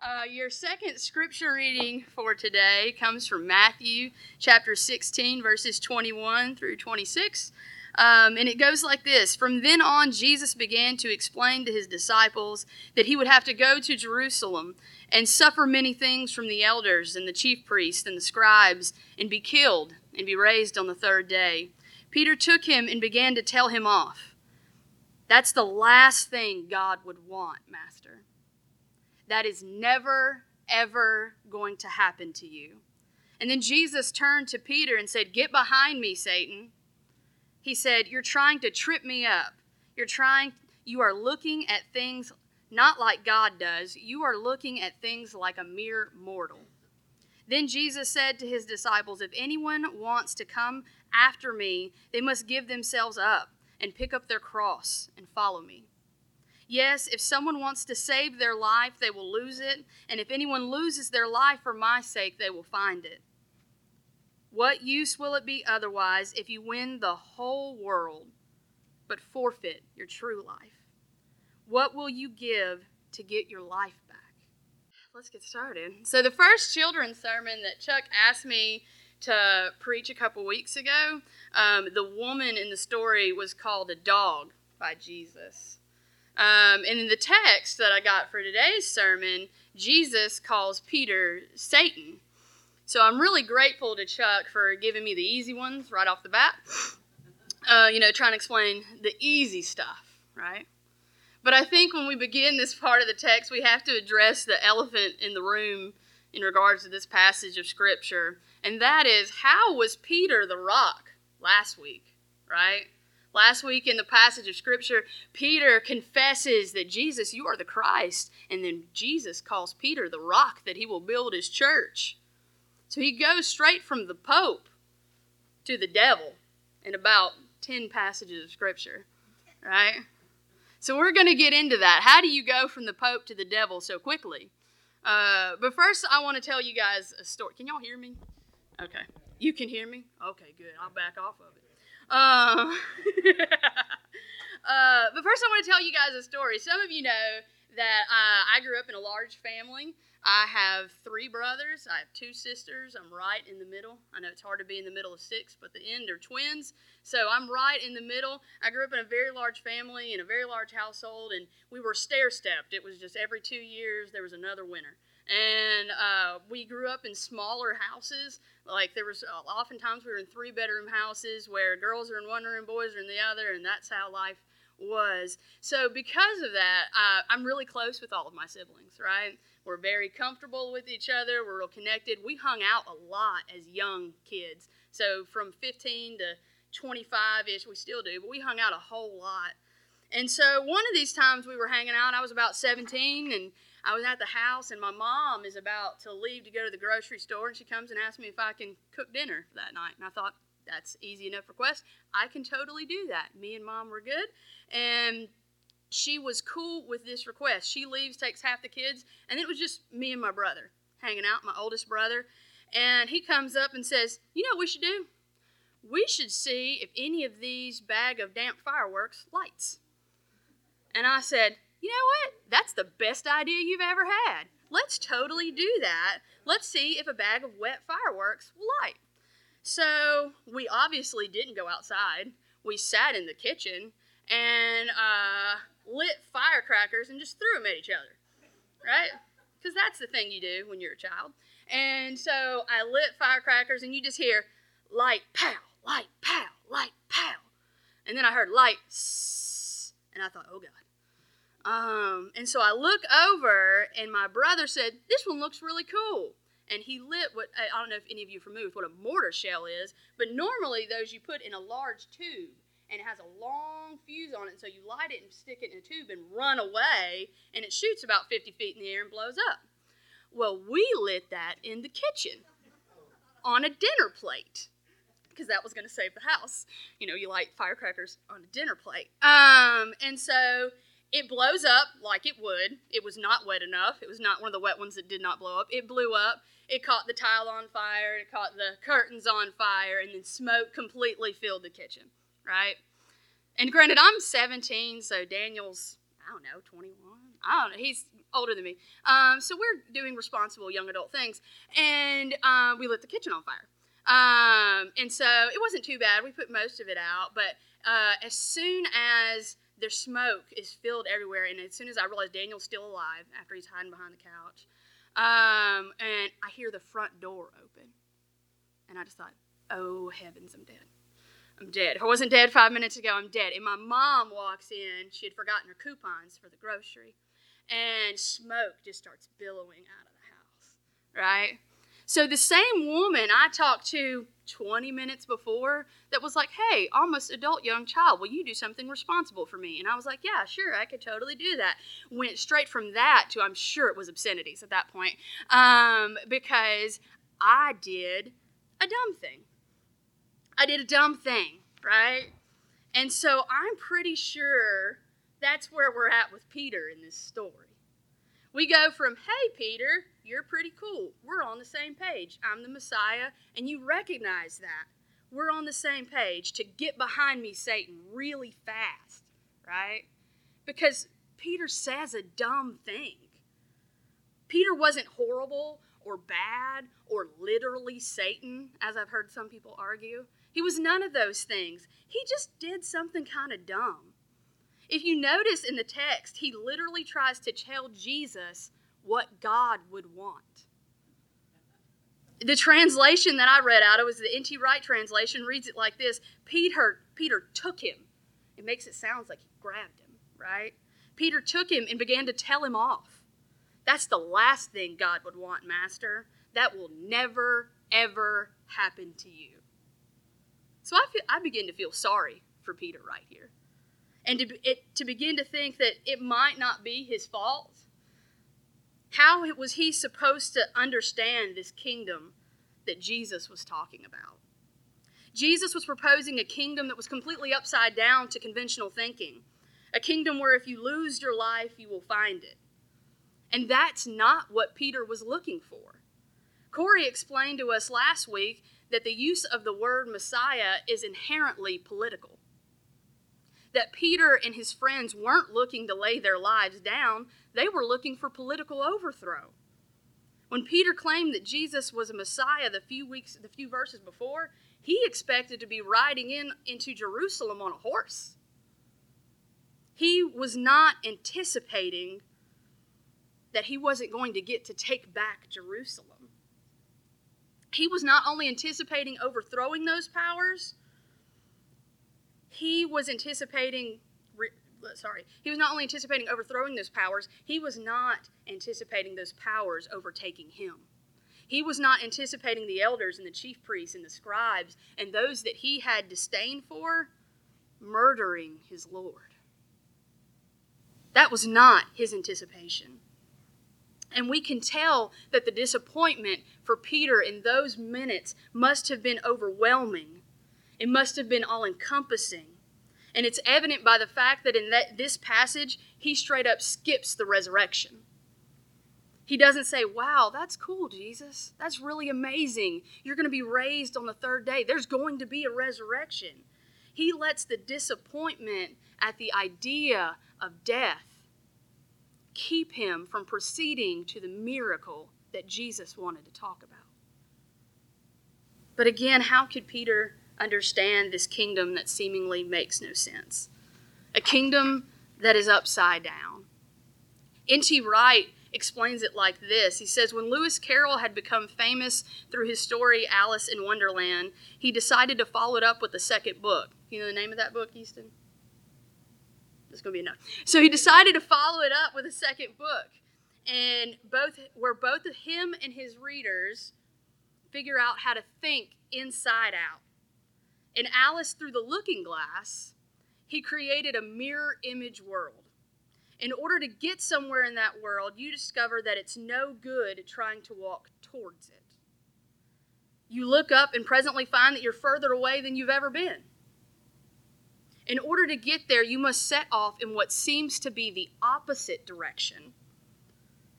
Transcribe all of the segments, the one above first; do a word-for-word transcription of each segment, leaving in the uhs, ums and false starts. Uh, your second scripture reading for today comes from Matthew chapter sixteen, verses twenty-one through twenty-six. Um, and it goes like this. From then on, Jesus began to explain to his disciples that he would have to go to Jerusalem and suffer many things from the elders and the chief priests and the scribes and be killed and be raised on the third day. Peter took him and began to tell him off. That's the last thing God would want, Master. That is never, ever going to happen to you. And then Jesus turned to Peter and said, "Get behind me, Satan." He said, "You're trying to trip me up. You're trying, you are looking at things not like God does. You are looking at things like a mere mortal." Then Jesus said to his disciples, "If anyone wants to come after me, they must give themselves up and pick up their cross and follow me. Yes, if someone wants to save their life, they will lose it. And if anyone loses their life for my sake, they will find it. What use will it be otherwise if you win the whole world but forfeit your true life? What will you give to get your life back?" Let's get started. So the first children's sermon that Chuck asked me to preach a couple weeks ago, um, the woman in the story was called a dog by Jesus. Um, and in the text that I got for today's sermon, Jesus calls Peter Satan. So I'm really grateful to Chuck for giving me the easy ones right off the bat. Uh, you know, trying to explain the easy stuff, right? But I think when we begin this part of the text, we have to address the elephant in the room in regards to this passage of Scripture. And that is, how was Peter the rock last week, right? Last week in the passage of Scripture, Peter confesses that Jesus, you are the Christ. And then Jesus calls Peter the rock that he will build his church. So he goes straight from the Pope to the devil in about ten passages of Scripture, right? So we're going to get into that. How do you go from the Pope to the devil so quickly? Uh, but first, I want to tell you guys a story. Can y'all hear me? Okay. You can hear me? Okay, good. I'll back off of it. Uh, uh, but first, I want to tell you guys a story. Some of you know that uh, I grew up in a large family. I have three brothers. I have two sisters. I'm right in the middle. I know it's hard to be in the middle of six, but the end are twins. So I'm right in the middle. I grew up in a very large family, in a very large household, and we were stair-stepped. It was just every two years there was another winner. And uh, we grew up in smaller houses. Like there was uh, oftentimes we were in three-bedroom houses where girls are in one room, boys are in the other, and that's how life was. So because of that, uh, I'm really close with all of my siblings, right? We're very comfortable with each other. We're real connected. We hung out a lot as young kids. So from fifteen to twenty-five-ish, we still do, but we hung out a whole lot. And so one of these times we were hanging out, I was about seventeen, and I was at the house, and my mom is about to leave to go to the grocery store, and she comes and asks me if I can cook dinner that night. And I thought, that's easy enough request. I can totally do that. Me and Mom were good. And she was cool with this request. She leaves, takes half the kids, and it was just me and my brother hanging out, my oldest brother. And he comes up and says, you know what we should do? We should see if any of these bag of damp fireworks lights. And I said, you know what? That's the best idea you've ever had. Let's totally do that. Let's see if a bag of wet fireworks will light. So we obviously didn't go outside. We sat in the kitchen and uh, lit firecrackers and just threw them at each other, right? Because that's the thing you do when you're a child. And so I lit firecrackers, and you just hear light, pow, light, pow, light, pow. And then I heard light, sss, and I thought, oh, God. Um, and so I look over, and my brother said, this one looks really cool. And he lit what, I don't know if any of you are familiar with what a mortar shell is, but normally those you put in a large tube. And it has a long fuse on it, so you light it and stick it in a tube and run away, and it shoots about fifty feet in the air and blows up. Well, we lit that in the kitchen on a dinner plate, because that was going to save the house. You know, you light firecrackers on a dinner plate. Um, and so it blows up like it would. It was not wet enough. It was not one of the wet ones that did not blow up. It blew up. It caught the tile on fire. It caught the curtains on fire, and then smoke completely filled the kitchen. Right? And granted, I'm seventeen, so Daniel's, I don't know, twenty-one. I don't know. He's older than me. Um, so we're doing responsible young adult things, and uh, we lit the kitchen on fire. Um, and so it wasn't too bad. We put most of it out, but uh, as soon as their smoke is filled everywhere, and as soon as I realized Daniel's still alive after he's hiding behind the couch, um, and I hear the front door open, and I just thought, oh, heavens, I'm dead. I'm dead. If I wasn't dead five minutes ago, I'm dead. And my mom walks in. She had forgotten her coupons for the grocery. And smoke just starts billowing out of the house, right? So the same woman I talked to twenty minutes before that was like, hey, almost adult young child, will you do something responsible for me? And I was like, yeah, sure, I could totally do that. Went straight from that to I'm sure it was obscenities at that point um, because I did a dumb thing. I did a dumb thing, right? And so I'm pretty sure that's where we're at with Peter in this story. We go from, hey, Peter, you're pretty cool. We're on the same page. I'm the Messiah, and you recognize that. We're on the same page to get behind me, Satan, really fast, right? Because Peter says a dumb thing. Peter wasn't horrible or bad or literally Satan, as I've heard some people argue. He was none of those things. He just did something kind of dumb. If you notice in the text, he literally tries to tell Jesus what God would want. The translation that I read out of was the N T Wright translation, reads it like this: Peter, Peter took him. It makes it sound like he grabbed him, right? Peter took him and began to tell him off. That's the last thing God would want, Master. That will never, ever happen to you. So I feel, I begin to feel sorry for Peter right here. And to, it, to begin to think that it might not be his fault. How was he supposed to understand this kingdom that Jesus was talking about? Jesus was proposing a kingdom that was completely upside down to conventional thinking. A kingdom where if you lose your life, you will find it. And that's not what Peter was looking for. Corey explained to us last week that the use of the word Messiah is inherently political. That Peter and his friends weren't looking to lay their lives down, they were looking for political overthrow. When Peter claimed that Jesus was a Messiah the few weeks, the few verses before, he expected to be riding in into Jerusalem on a horse. He was not anticipating that he wasn't going to get to take back Jerusalem. He was not only anticipating overthrowing those powers, he was anticipating, sorry, he was not only anticipating overthrowing those powers, he was not anticipating those powers overtaking him. He was not anticipating the elders and the chief priests and the scribes and those that he had disdain for murdering his Lord. That was not his anticipation. And we can tell that the disappointment for Peter in those minutes must have been overwhelming. It must have been all-encompassing. And it's evident by the fact that in that, this passage, he straight up skips the resurrection. He doesn't say, wow, that's cool, Jesus. That's really amazing. You're going to be raised on the third day. There's going to be a resurrection. He lets the disappointment at the idea of death keep him from proceeding to the miracle that Jesus wanted to talk about. But again, how could Peter understand this kingdom that seemingly makes no sense? A kingdom that is upside down. N T Wright explains it like this. He says, when Lewis Carroll had become famous through his story, Alice in Wonderland, he decided to follow it up with the second book. You know the name of that book, Easton? That's going to be enough. So he decided to follow it up with a second book, and both where both of him and his readers figure out how to think inside out. In Alice Through the Looking Glass, he created a mirror image world. In order to get somewhere in that world, you discover that it's no good trying to walk towards it. You look up and presently find that you're further away than you've ever been. In order to get there, you must set off in what seems to be the opposite direction.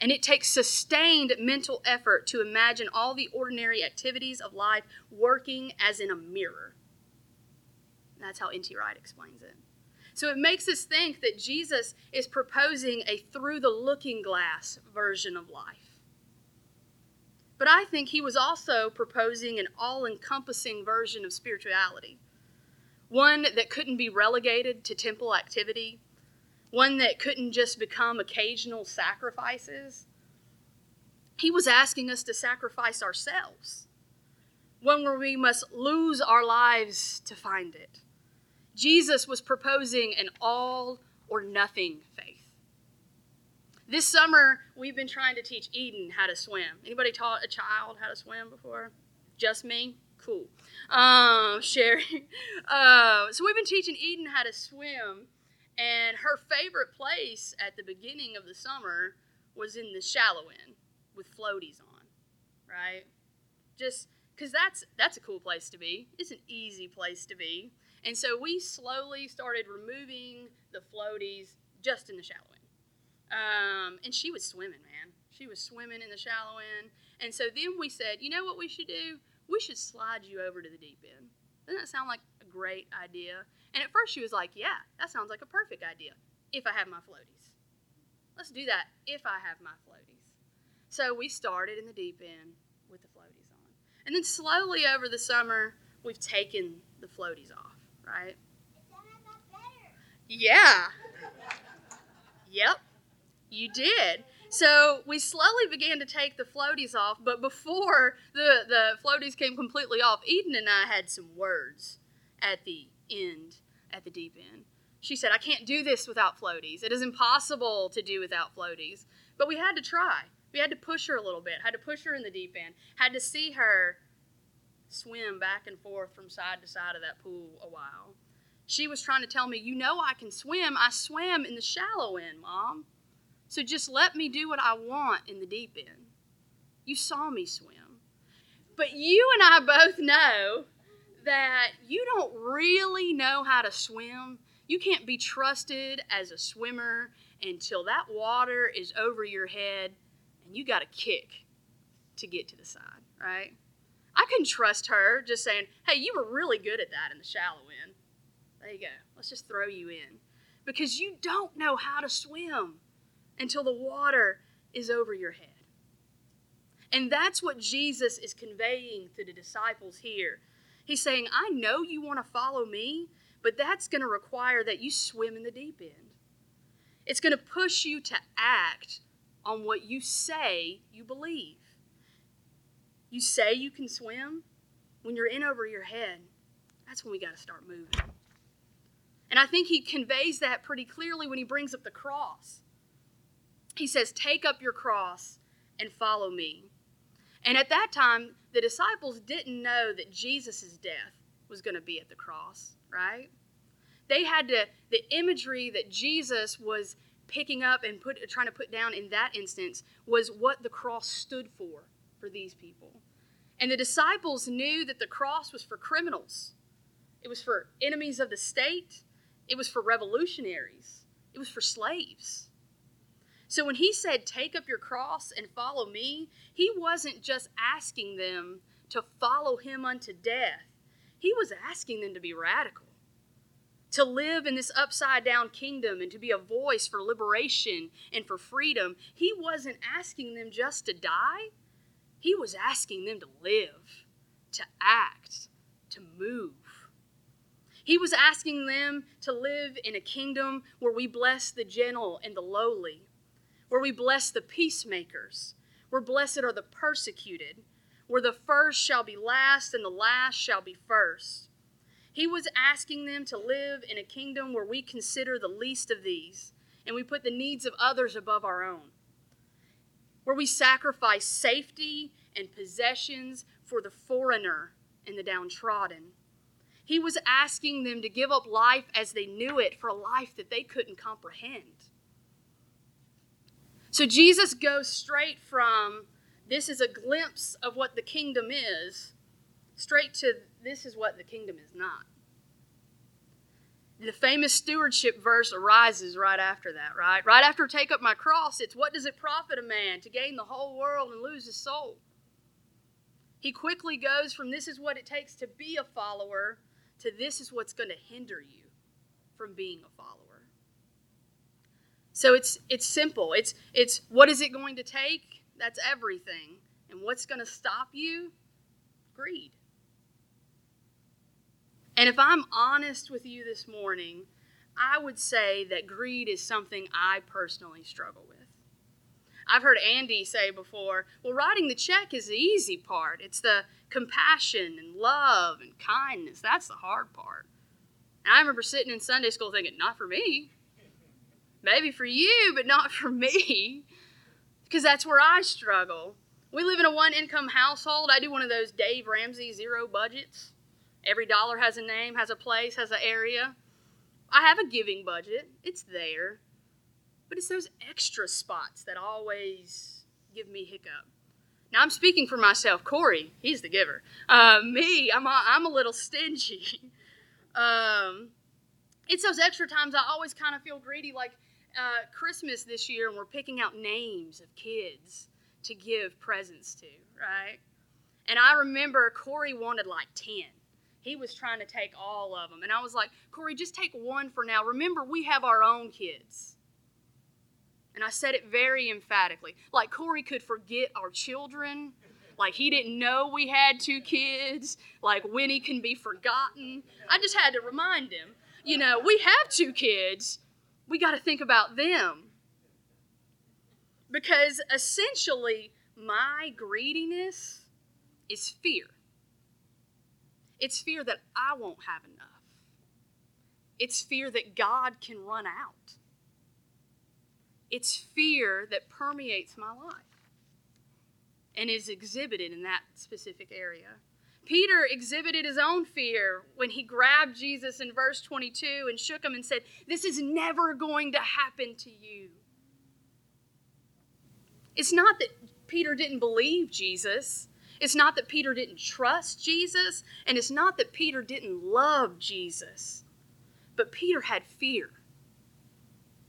And it takes sustained mental effort to imagine all the ordinary activities of life working as in a mirror. That's how N T Wright explains it. So it makes us think that Jesus is proposing a through-the-looking-glass version of life. But I think he was also proposing an all-encompassing version of spirituality, one that couldn't be relegated to temple activity, one that couldn't just become occasional sacrifices. He was asking us to sacrifice ourselves, one where we must lose our lives to find it. Jesus was proposing an all or nothing faith. This summer, we've been trying to teach Eden how to swim. Anybody taught a child how to swim before? Just me? Cool. Um, Sherry. Uh, so we've been teaching Eden how to swim, and her favorite place at the beginning of the summer was in the shallow end with floaties on, right? Just because that's, that's a cool place to be. It's an easy place to be. And so we slowly started removing the floaties just in the shallow end. Um, and she was swimming, man. She was swimming in the shallow end. And so then we said, you know what we should do? We should slide you over to the deep end. Doesn't that sound like a great idea? And at first she was like, yeah, that sounds like a perfect idea, if I have my floaties. Let's do that, if I have my floaties. So we started in the deep end with the floaties on. And then slowly over the summer, we've taken the floaties off. Right? Yeah. Yep, you did. So we slowly began to take the floaties off, but before the, the floaties came completely off, Eden and I had some words at the end, at the deep end. She said, I can't do this without floaties. It is impossible to do without floaties. But we had to try. We had to push her a little bit, had to push her in the deep end, had to see her swim back and forth from side to side of that pool a while. She was trying to tell me, you know I can swim. I swam in the shallow end, Mom. So just let me do what I want in the deep end. You saw me swim. But you and I both know that you don't really know how to swim. You can't be trusted as a swimmer until that water is over your head and you got a kick to get to the side, right? I couldn't trust her just saying, hey, you were really good at that in the shallow end. There you go. Let's just throw you in. Because you don't know how to swim until the water is over your head. And that's what Jesus is conveying to the disciples here. He's saying, I know you want to follow me, but that's going to require that you swim in the deep end. It's going to push you to act on what you say you believe. You say you can swim, when you're in over your head, that's when we got to start moving. And I think he conveys that pretty clearly when he brings up the cross. He says, take up your cross and follow me. And at that time, the disciples didn't know that Jesus' death was going to be at the cross, right? They had to, the imagery that Jesus was picking up and put, trying to put down in that instance was what the cross stood for. For these people. And the disciples knew that the cross was for criminals. It was for enemies of the state. It was for revolutionaries. It was for slaves. So when he said, take up your cross and follow me, he wasn't just asking them to follow him unto death. He was asking them to be radical, to live in this upside-down kingdom and to be a voice for liberation and for freedom. He wasn't asking them just to die. He was asking them to live, to act, to move. He was asking them to live in a kingdom where we bless the gentle and the lowly, where we bless the peacemakers, where blessed are the persecuted, where the first shall be last and the last shall be first. He was asking them to live in a kingdom where we consider the least of these and we put the needs of others above our own, where we sacrifice safety and possessions for the foreigner and the downtrodden. He was asking them to give up life as they knew it for a life that they couldn't comprehend. So Jesus goes straight from this is a glimpse of what the kingdom is, straight to this is what the kingdom is not. The famous stewardship verse arises right after that, right? Right after take up my cross, it's what does it profit a man to gain the whole world and lose his soul? He quickly goes from this is what it takes to be a follower to this is what's going to hinder you from being a follower. So it's it's simple. It's it's what is it going to take? That's everything. And what's going to stop you? Greed. And if I'm honest with you this morning, I would say that greed is something I personally struggle with. I've heard Andy say before, well, writing the check is the easy part. It's the compassion and love and kindness. That's the hard part. And I remember sitting in Sunday school thinking, not for me. Maybe for you, but not for me. Because that's where I struggle. We live in a one-income household. I do one of those Dave Ramsey zero budgets. Every dollar has a name, has a place, has an area. I have a giving budget. It's there. But it's those extra spots that always give me hiccup. Now, I'm speaking for myself. Corey, he's the giver. Uh, me, I'm a, I'm a little stingy. um, it's those extra times I always kind of feel greedy, like uh, Christmas this year, and we're picking out names of kids to give presents to, right? And I remember Corey wanted like ten. He was trying to take all of them. And I was like, Corey, just take one for now. Remember, we have our own kids. And I said it very emphatically. Like Corey could forget our children. Like he didn't know we had two kids. Like Winnie can be forgotten. I just had to remind him, you know, we have two kids. We got to think about them. Because essentially, my greediness is fear. It's fear that I won't have enough. It's fear that God can run out. It's fear that permeates my life and is exhibited in that specific area. Peter exhibited his own fear when he grabbed Jesus in verse twenty-two and shook him and said, "This is never going to happen to you." It's not that Peter didn't believe Jesus. It's not that Peter didn't trust Jesus. And it's not that Peter didn't love Jesus. But Peter had fear.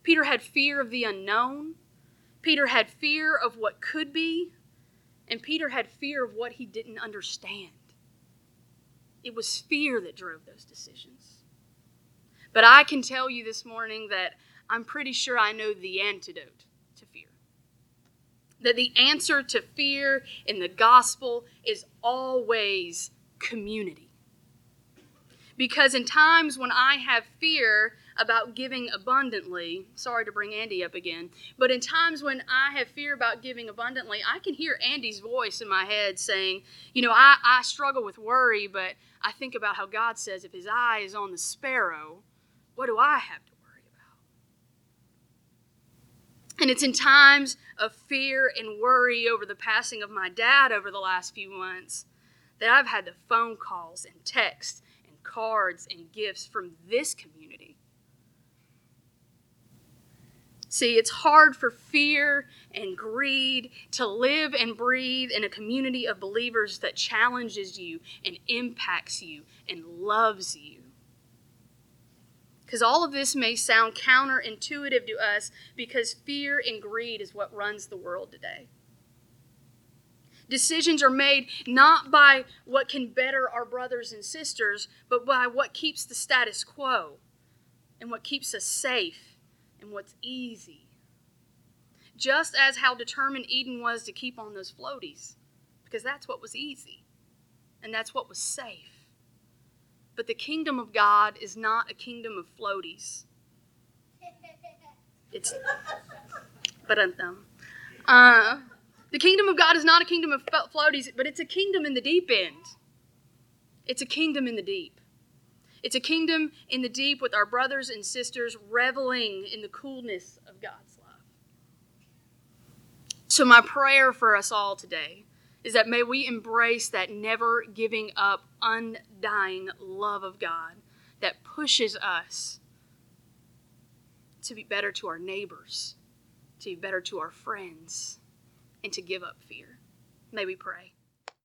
Peter had fear of the unknown. Peter had fear of what could be. And Peter had fear of what he didn't understand. It was fear that drove those decisions. But I can tell you this morning that I'm pretty sure I know the antidote to fear. That the answer to fear in the gospel is always community. Because in times when I have fear about giving abundantly, sorry to bring Andy up again, but in times when I have fear about giving abundantly, I can hear Andy's voice in my head saying, you know, I, I struggle with worry, but I think about how God says, if his eye is on the sparrow, what do I have to worry about? And it's in times of fear and worry over the passing of my dad over the last few months that I've had the phone calls and texts and cards and gifts from this community. See, it's hard for fear and greed to live and breathe in a community of believers that challenges you and impacts you and loves you. Because all of this may sound counterintuitive to us because fear and greed is what runs the world today. Decisions are made not by what can better our brothers and sisters, but by what keeps the status quo and what keeps us safe. And what's easy. Just as how determined Eden was to keep on those floaties, because that's what was easy, and that's what was safe. But the kingdom of God is not a kingdom of floaties. It's, but uh, the kingdom of God is not a kingdom of floaties, but it's a kingdom in the deep end. It's a kingdom in the deep. It's a kingdom in the deep with our brothers and sisters reveling in the coolness of God's love. So my prayer for us all today is that may we embrace that never giving up, undying love of God that pushes us to be better to our neighbors, to be better to our friends, and to give up fear. May we pray.